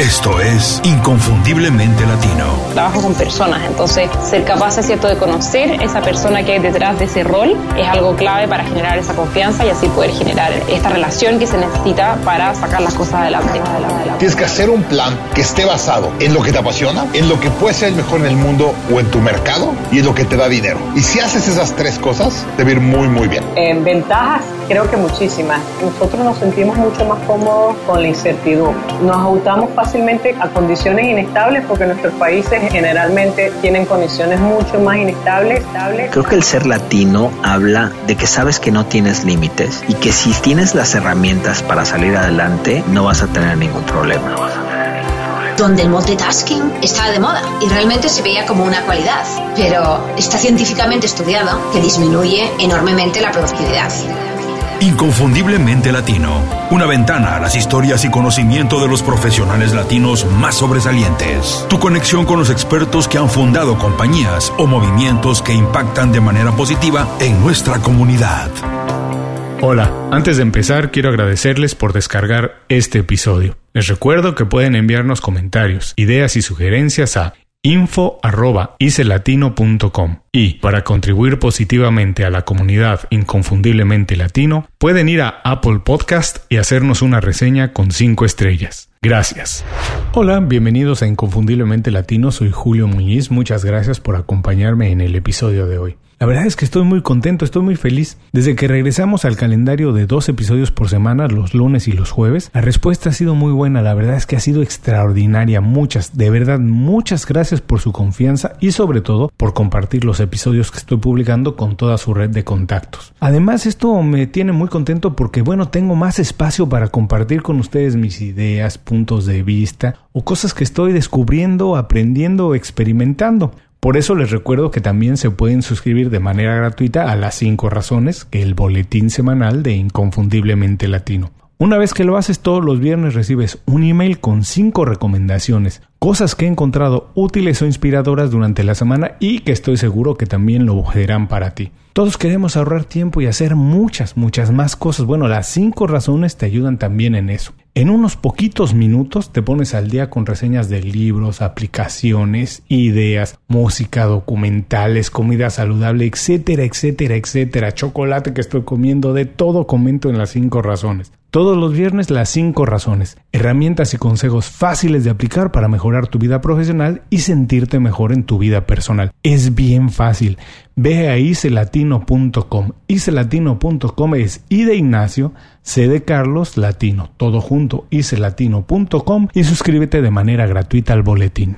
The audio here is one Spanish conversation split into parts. Esto es Inconfundiblemente Latino. Trabajo con personas, entonces ser capaces, ¿cierto?, de conocer esa persona que hay detrás de ese rol es algo clave para generar esa confianza y así poder generar esta relación que se necesita para sacar las cosas adelante. Tienes que hacer un plan que esté basado en lo que te apasiona, en lo que puede ser el mejor en el mundo o en tu mercado y en lo que te da dinero. Y si haces esas tres cosas, te va a ir muy, muy bien. Ventajas, creo que muchísimas. Nosotros nos sentimos mucho más cómodos con la incertidumbre. Nos ajustamos fácilmente a condiciones inestables porque nuestros países generalmente tienen condiciones mucho más inestables. Creo que el ser latino habla de que sabes que no tienes límites y que si tienes las herramientas para salir adelante no vas a tener ningún problema. Donde el multitasking estaba de moda y realmente se veía como una cualidad, pero está científicamente estudiado que disminuye enormemente la productividad. Inconfundiblemente Latino, una ventana a las historias y conocimiento de los profesionales latinos más sobresalientes. Tu conexión con los expertos que han fundado compañías o movimientos que impactan de manera positiva en nuestra comunidad. Hola, antes de empezar quiero agradecerles por descargar este episodio. Les recuerdo que pueden enviarnos comentarios, ideas y sugerencias a info@icelatino.com. Y para contribuir positivamente a la comunidad Inconfundiblemente Latino, pueden ir a Apple Podcast y hacernos una reseña con 5 estrellas. Gracias. Hola, bienvenidos a Inconfundiblemente Latino. Soy Julio Muñiz. Muchas gracias por acompañarme en el episodio de hoy. La verdad es que estoy muy contento, estoy muy feliz. Desde que regresamos al calendario de 2 episodios por semana, los lunes y los jueves, la respuesta ha sido muy buena. La verdad es que ha sido extraordinaria. De verdad, muchas gracias por su confianza y sobre todo por compartir los episodios que estoy publicando con toda su red de contactos. Además, esto me tiene muy contento porque, bueno, tengo más espacio para compartir con ustedes mis ideas, puntos de vista o cosas que estoy descubriendo, aprendiendo, experimentando. Por eso les recuerdo que también se pueden suscribir de manera gratuita a las 5 razones, que el boletín semanal de Inconfundiblemente Latino. Una vez que lo haces, todos los viernes recibes un email con 5 recomendaciones, cosas que he encontrado útiles o inspiradoras durante la semana y que estoy seguro que también lo serán para ti. Todos queremos ahorrar tiempo y hacer muchas más cosas. Bueno, las 5 razones te ayudan también en eso. En unos poquitos minutos te pones al día con reseñas de libros, aplicaciones, ideas, música, documentales, comida saludable, etcétera. Chocolate que estoy comiendo, de todo comento en las 5 razones. Todos los viernes las 5 razones, herramientas y consejos fáciles de aplicar para mejorar tu vida profesional y sentirte mejor en tu vida personal. Es bien fácil. Ve a icelatino.com. icelatino.com es I de Ignacio, C de Carlos, Latino. Todo junto, icelatino.com, y suscríbete de manera gratuita al boletín.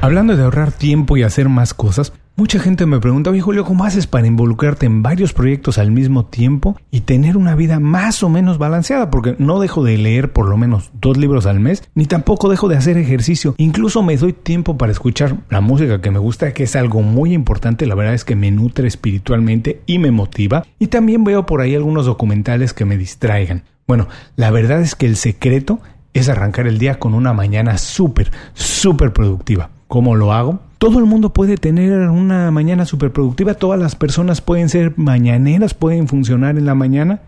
Hablando de ahorrar tiempo y hacer más cosas, mucha gente me pregunta: oye Julio, ¿cómo haces para involucrarte en varios proyectos al mismo tiempo y tener una vida más o menos balanceada? Porque no dejo de leer por lo menos 2 libros al mes, ni tampoco dejo de hacer ejercicio. Incluso me doy tiempo para escuchar la música que me gusta, que es algo muy importante. La verdad es que me nutre espiritualmente y me motiva. Y también veo por ahí algunos documentales que me distraigan. Bueno, la verdad es que el secreto es arrancar el día con una mañana súper productiva. ¿Cómo lo hago? Todo el mundo puede tener una mañana súper productiva, todas las personas pueden ser mañaneras, pueden funcionar en la mañana.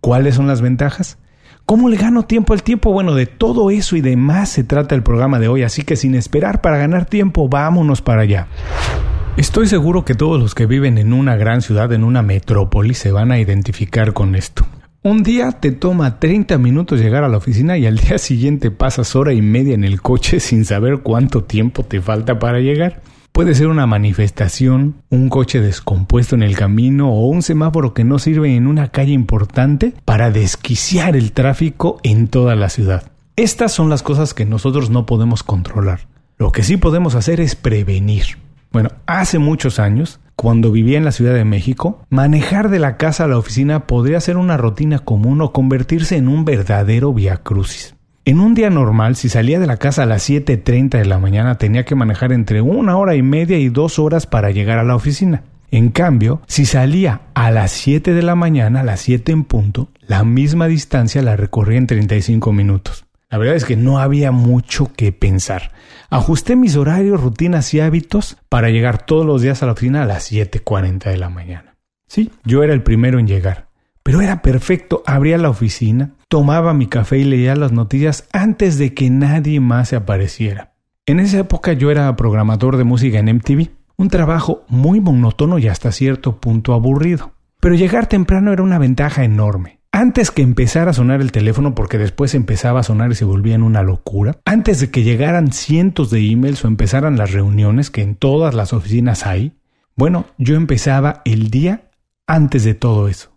¿Cuáles son las ventajas? ¿Cómo le gano tiempo al tiempo? Bueno, de todo eso y de más se trata el programa de hoy, así que sin esperar para ganar tiempo, vámonos para allá. Estoy seguro que todos los que viven en una gran ciudad, en una metrópoli, se van a identificar con esto. Un día te toma 30 minutos llegar a la oficina y al día siguiente pasas hora y media en el coche sin saber cuánto tiempo te falta para llegar. Puede ser una manifestación, un coche descompuesto en el camino o un semáforo que no sirve en una calle importante para desquiciar el tráfico en toda la ciudad. Estas son las cosas que nosotros no podemos controlar. Lo que sí podemos hacer es prevenir. Bueno, hace muchos años, cuando vivía en la Ciudad de México, manejar de la casa a la oficina podría ser una rutina común o convertirse en un verdadero viacrucis. En un día normal, si salía de la casa a las 7:30 de la mañana, tenía que manejar entre 1 hora y media y 2 horas para llegar a la oficina. En cambio, si salía a las 7 de la mañana, a las 7 en punto, la misma distancia la recorría en 35 minutos. La verdad es que no había mucho que pensar. Ajusté mis horarios, rutinas y hábitos para llegar todos los días a la oficina a las 7:40 de la mañana. Sí, yo era el primero en llegar, pero era perfecto. Abría la oficina, tomaba mi café y leía las noticias antes de que nadie más se apareciera. En esa época yo era programador de música en MTV, un trabajo muy monótono y hasta cierto punto aburrido. Pero llegar temprano era una ventaja enorme. Antes que empezara a sonar el teléfono, porque después empezaba a sonar y se volvía una locura, antes de que llegaran cientos de emails o empezaran las reuniones que en todas las oficinas hay, bueno, yo empezaba el día antes de todo eso.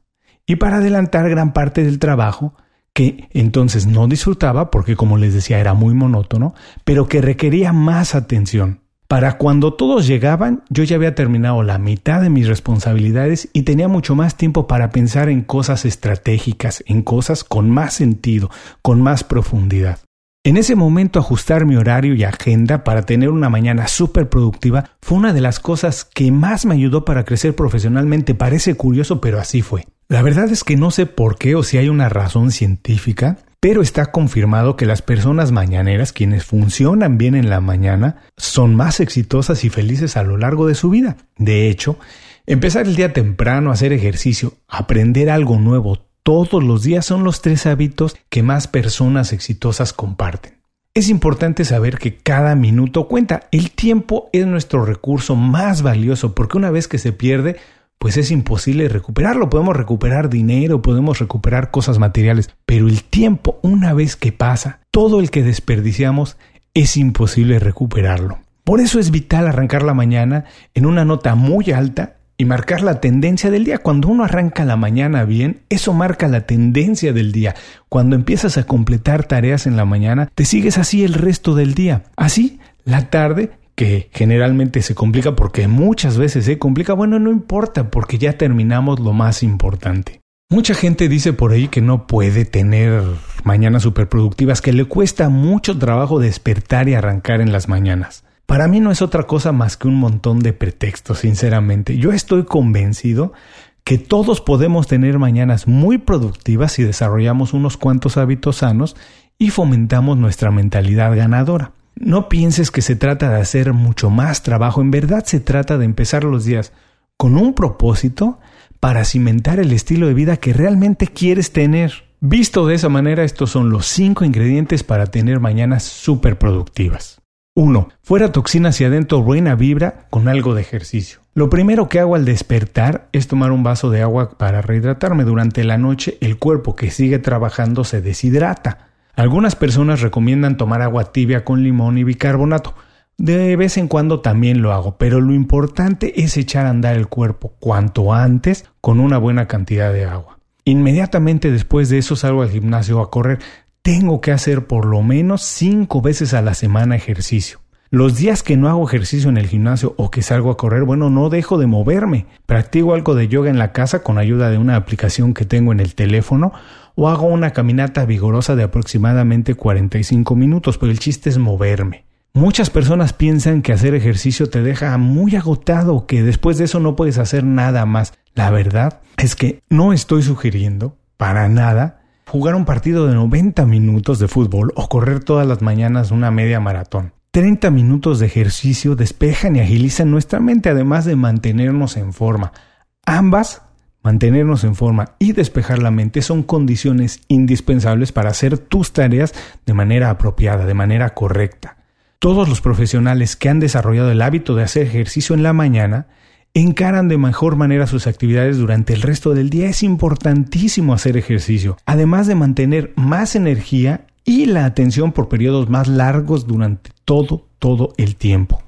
Y para adelantar gran parte del trabajo, que entonces no disfrutaba porque, como les decía, era muy monótono, pero que requería más atención. Para cuando todos llegaban, yo ya había terminado la mitad de mis responsabilidades y tenía mucho más tiempo para pensar en cosas estratégicas, en cosas con más sentido, con más profundidad. En ese momento, ajustar mi horario y agenda para tener una mañana súper productiva fue una de las cosas que más me ayudó para crecer profesionalmente. Parece curioso, pero así fue. La verdad es que no sé por qué o si hay una razón científica, pero está confirmado que las personas mañaneras, quienes funcionan bien en la mañana, son más exitosas y felices a lo largo de su vida. De hecho, empezar el día temprano, hacer ejercicio, aprender algo nuevo todos los días son los 3 hábitos que más personas exitosas comparten. Es importante saber que cada minuto cuenta. El tiempo es nuestro recurso más valioso, porque una vez que se pierde, pues es imposible recuperarlo. Podemos recuperar dinero, podemos recuperar cosas materiales, pero el tiempo, una vez que pasa, todo el que desperdiciamos es imposible recuperarlo. Por eso es vital arrancar la mañana en una nota muy alta y marcar la tendencia del día. Cuando uno arranca la mañana bien, eso marca la tendencia del día. Cuando empiezas a completar tareas en la mañana, te sigues así el resto del día. Así, la tarde, que generalmente se complica porque muchas veces se complica, bueno, no importa porque ya terminamos lo más importante. Mucha gente dice por ahí que no puede tener mañanas superproductivas, que le cuesta mucho trabajo despertar y arrancar en las mañanas. Para mí no es otra cosa más que un montón de pretextos, sinceramente. Yo estoy convencido que todos podemos tener mañanas muy productivas si desarrollamos unos cuantos hábitos sanos y fomentamos nuestra mentalidad ganadora. No pienses que se trata de hacer mucho más trabajo. En verdad se trata de empezar los días con un propósito para cimentar el estilo de vida que realmente quieres tener. Visto de esa manera, estos son los 5 ingredientes para tener mañanas súper productivas. 1. Fuera toxinas y adentro buena vibra con algo de ejercicio. Lo primero que hago al despertar es tomar un vaso de agua para rehidratarme. Durante la noche, el cuerpo que sigue trabajando se deshidrata. Algunas personas recomiendan tomar agua tibia con limón y bicarbonato. De vez en cuando también lo hago, pero lo importante es echar a andar el cuerpo cuanto antes con una buena cantidad de agua. Inmediatamente después de eso salgo al gimnasio a correr. Tengo que hacer por lo menos 5 veces a la semana ejercicio. Los días que no hago ejercicio en el gimnasio o que salgo a correr, bueno, no dejo de moverme. Practico algo de yoga en la casa con ayuda de una aplicación que tengo en el teléfono o hago una caminata vigorosa de aproximadamente 45 minutos, pero el chiste es moverme. Muchas personas piensan que hacer ejercicio te deja muy agotado, que después de eso no puedes hacer nada más. La verdad es que no estoy sugiriendo para nada jugar un partido de 90 minutos de fútbol o correr todas las mañanas una media maratón. 30 minutos de ejercicio despejan y agilizan nuestra mente, además de mantenernos en forma. Ambas, mantenernos en forma y despejar la mente, son condiciones indispensables para hacer tus tareas de manera apropiada, de manera correcta. Todos los profesionales que han desarrollado el hábito de hacer ejercicio en la mañana encaran de mejor manera sus actividades durante el resto del día. Es importantísimo hacer ejercicio, además de mantener más energía y la atención por periodos más largos durante todo el tiempo.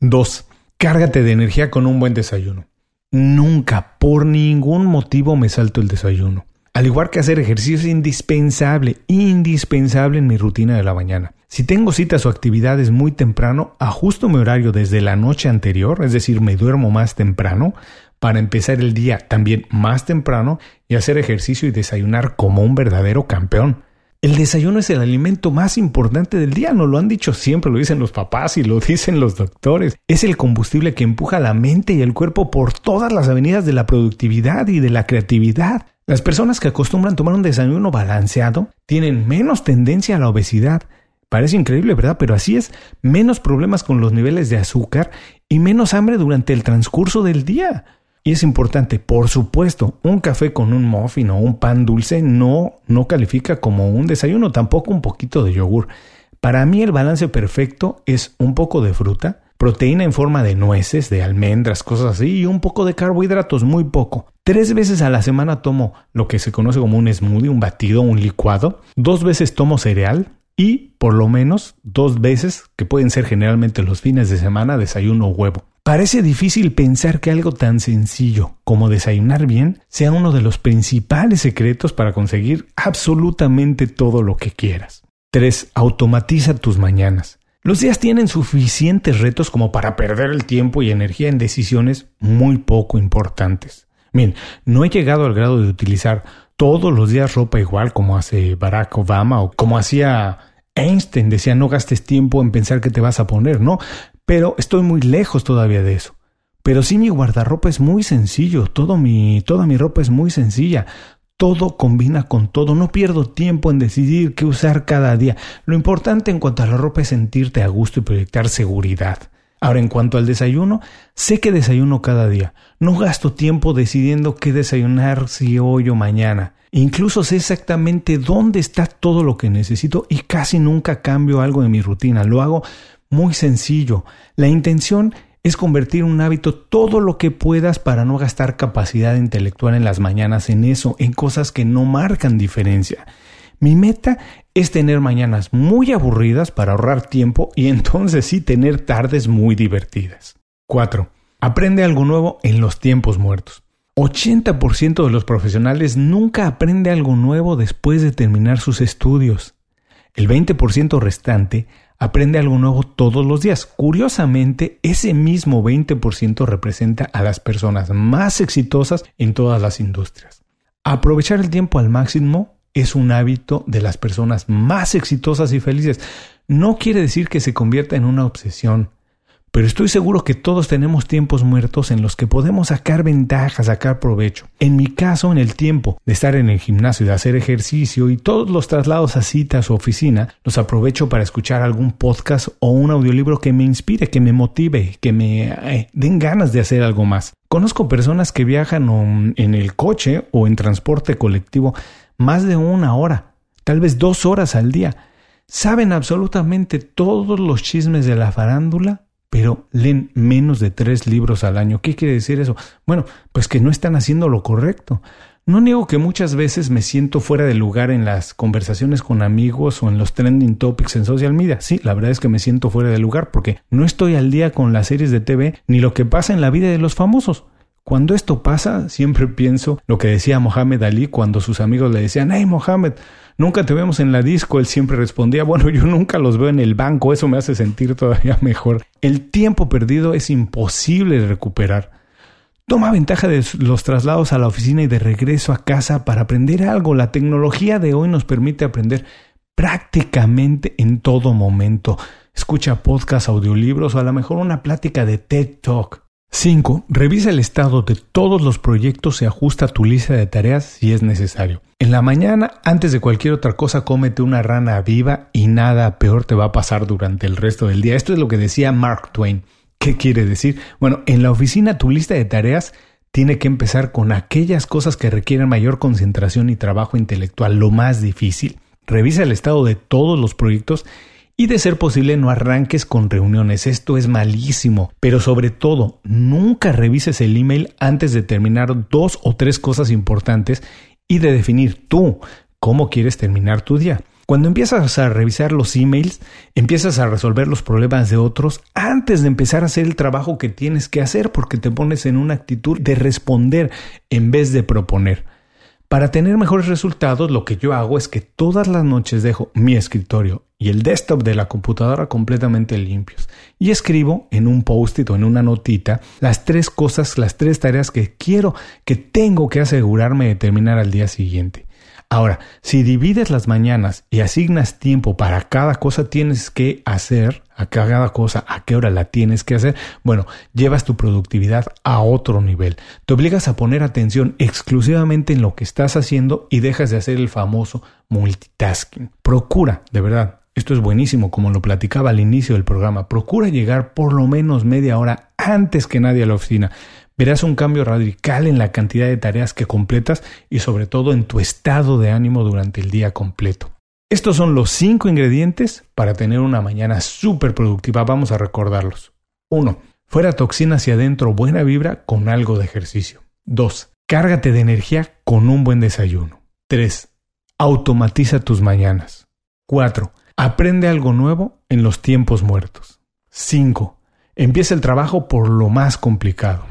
2. Cárgate de energía con un buen desayuno. Nunca, por ningún motivo, me salto el desayuno. Al igual que hacer ejercicio, es indispensable en mi rutina de la mañana. Si tengo citas o actividades muy temprano, ajusto mi horario desde la noche anterior, es decir, me duermo más temprano para empezar el día también más temprano y hacer ejercicio y desayunar como un verdadero campeón. El desayuno es el alimento más importante del día, nos lo han dicho siempre, lo dicen los papás y lo dicen los doctores. Es el combustible que empuja la mente y el cuerpo por todas las avenidas de la productividad y de la creatividad. Las personas que acostumbran tomar un desayuno balanceado tienen menos tendencia a la obesidad. Parece increíble, ¿verdad? Pero así es. Menos problemas con los niveles de azúcar y menos hambre durante el transcurso del día. Y es importante, por supuesto, un café con un muffin o un pan dulce no califica como un desayuno, tampoco un poquito de yogur. Para mí el balance perfecto es un poco de fruta, proteína en forma de nueces, de almendras, cosas así, y un poco de carbohidratos, muy poco. 3 veces a la semana tomo lo que se conoce como un smoothie, un batido, un licuado. 2 veces tomo cereal y por lo menos 2 veces, que pueden ser generalmente los fines de semana, desayuno huevo. Parece difícil pensar que algo tan sencillo como desayunar bien sea uno de los principales secretos para conseguir absolutamente todo lo que quieras. 3. Automatiza tus mañanas. Los días tienen suficientes retos como para perder el tiempo y energía en decisiones muy poco importantes. Miren, no he llegado al grado de utilizar todos los días ropa igual como hace Barack Obama o como hacía Einstein. Decía, no gastes tiempo en pensar qué te vas a poner, ¿no? Pero estoy muy lejos todavía de eso. Pero sí, mi guardarropa es muy sencillo. Toda mi ropa es muy sencilla. Todo combina con todo. No pierdo tiempo en decidir qué usar cada día. Lo importante en cuanto a la ropa es sentirte a gusto y proyectar seguridad. Ahora, en cuanto al desayuno, sé que desayuno cada día. No gasto tiempo decidiendo qué desayunar si hoy o mañana. Incluso sé exactamente dónde está todo lo que necesito y casi nunca cambio algo de mi rutina. Lo hago muy sencillo. La intención es convertir en un hábito todo lo que puedas para no gastar capacidad intelectual en las mañanas en eso, en cosas que no marcan diferencia. Mi meta es tener mañanas muy aburridas para ahorrar tiempo y entonces sí tener tardes muy divertidas. 4. Aprende algo nuevo en los tiempos muertos. 80% de los profesionales nunca aprende algo nuevo después de terminar sus estudios. El 20% restante aprende algo nuevo todos los días. Curiosamente, ese mismo 20% representa a las personas más exitosas en todas las industrias. Aprovechar el tiempo al máximo es un hábito de las personas más exitosas y felices. No quiere decir que se convierta en una obsesión, pero estoy seguro que todos tenemos tiempos muertos en los que podemos sacar ventaja, sacar provecho. En mi caso, en el tiempo de estar en el gimnasio, de hacer ejercicio y todos los traslados a citas o oficina, los aprovecho para escuchar algún podcast o un audiolibro que me inspire, que me motive, que me den ganas de hacer algo más. Conozco personas que viajan en el coche o en transporte colectivo más de 1 hora, tal vez 2 horas al día. Saben absolutamente todos los chismes de la farándula, pero leen menos de 3 libros al año. ¿Qué quiere decir eso? Bueno, pues que no están haciendo lo correcto. No niego que muchas veces me siento fuera de lugar en las conversaciones con amigos o en los trending topics en social media. Sí, la verdad es que me siento fuera de lugar porque no estoy al día con las series de TV ni lo que pasa en la vida de los famosos. Cuando esto pasa, siempre pienso lo que decía Mohammed Ali cuando sus amigos le decían, hey Mohammed, nunca te vemos en la disco. Él siempre respondía, bueno, yo nunca los veo en el banco, eso me hace sentir todavía mejor. El tiempo perdido es imposible de recuperar. Toma ventaja de los traslados a la oficina y de regreso a casa para aprender algo. La tecnología de hoy nos permite aprender prácticamente en todo momento. Escucha podcasts, audiolibros o a lo mejor una plática de TED Talk. 5. Revisa el estado de todos los proyectos y ajusta tu lista de tareas si es necesario. En la mañana, antes de cualquier otra cosa, cómete una rana viva y nada peor te va a pasar durante el resto del día. Esto es lo que decía Mark Twain. ¿Qué quiere decir? Bueno, en la oficina tu lista de tareas tiene que empezar con aquellas cosas que requieren mayor concentración y trabajo intelectual, lo más difícil. Revisa el estado de todos los proyectos y de ser posible no arranques con reuniones. Esto es malísimo. Pero sobre todo, nunca revises el email antes de terminar 2 o 3 cosas importantes y de definir tú cómo quieres terminar tu día. Cuando empiezas a revisar los emails, empiezas a resolver los problemas de otros antes de empezar a hacer el trabajo que tienes que hacer porque te pones en una actitud de responder en vez de proponer. Para tener mejores resultados, lo que yo hago es que todas las noches dejo mi escritorio y el desktop de la computadora completamente limpios y escribo en un post-it o en una notita las 3 tareas que tengo que asegurarme de terminar al día siguiente. Ahora, si divides las mañanas y asignas tiempo para cada cosa tienes que hacer, a cada cosa, a qué hora la tienes que hacer, bueno, llevas tu productividad a otro nivel. Te obligas a poner atención exclusivamente en lo que estás haciendo y dejas de hacer el famoso multitasking. Procura, de verdad, esto es buenísimo, como lo platicaba al inicio del programa, procura llegar por lo menos media hora antes que nadie a la oficina. verás un cambio radical en la cantidad de tareas que completas y sobre todo en tu estado de ánimo durante el día completo. Estos son los 5 ingredientes para tener una mañana súper productiva. Vamos a recordarlos. 1. Fuera toxina hacia adentro, buena vibra con algo de ejercicio. 2. Cárgate de energía con un buen desayuno. 3. Automatiza tus mañanas. 4. Aprende algo nuevo en los tiempos muertos. 5. Empieza el trabajo por lo más complicado.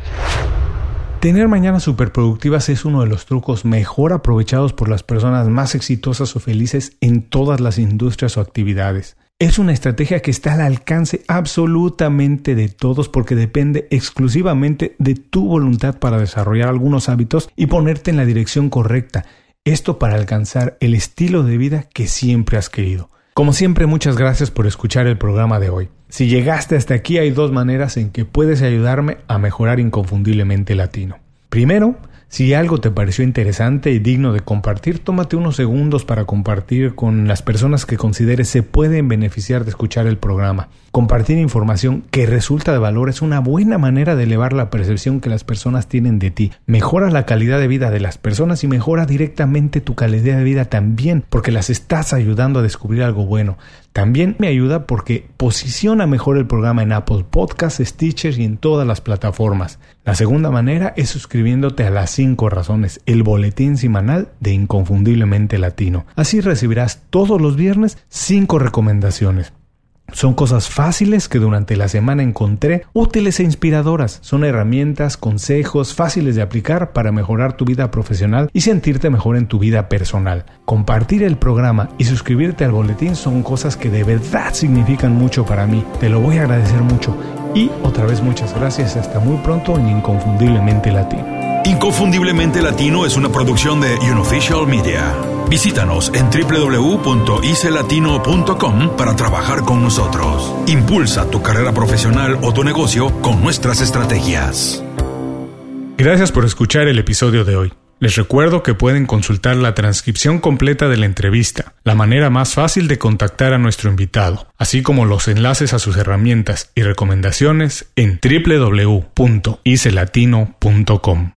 Tener mañanas superproductivas es uno de los trucos mejor aprovechados por las personas más exitosas o felices en todas las industrias o actividades. Es una estrategia que está al alcance absolutamente de todos porque depende exclusivamente de tu voluntad para desarrollar algunos hábitos y ponerte en la dirección correcta. Esto para alcanzar el estilo de vida que siempre has querido. Como siempre, muchas gracias por escuchar el programa de hoy. Si llegaste hasta aquí, hay 2 maneras en que puedes ayudarme a mejorar inconfundiblemente latino. Primero, si algo te pareció interesante y digno de compartir, tómate unos segundos para compartir con las personas que consideres se pueden beneficiar de escuchar el programa. Compartir información que resulta de valor es una buena manera de elevar la percepción que las personas tienen de ti. Mejora la calidad de vida de las personas y mejora directamente tu calidad de vida también, porque las estás ayudando a descubrir algo bueno. También me ayuda porque posiciona mejor el programa en Apple Podcasts, Stitcher y en todas las plataformas. La segunda manera es suscribiéndote a Las 5 Razones, el boletín semanal de Inconfundiblemente Latino. Así recibirás todos los viernes 5 recomendaciones. Son cosas fáciles que durante la semana encontré, útiles e inspiradoras. Son herramientas, consejos fáciles de aplicar para mejorar tu vida profesional y sentirte mejor en tu vida personal. Compartir el programa y suscribirte al boletín son cosas que de verdad significan mucho para mí. Te lo voy a agradecer mucho. Y otra vez muchas gracias. Hasta muy pronto en Inconfundiblemente Latino. Inconfundiblemente Latino es una producción de Unofficial Media. Visítanos en www.icelatino.com para trabajar con nosotros. Impulsa tu carrera profesional o tu negocio con nuestras estrategias. Gracias por escuchar el episodio de hoy. Les recuerdo que pueden consultar la transcripción completa de la entrevista, la manera más fácil de contactar a nuestro invitado, así como los enlaces a sus herramientas y recomendaciones en www.icelatino.com.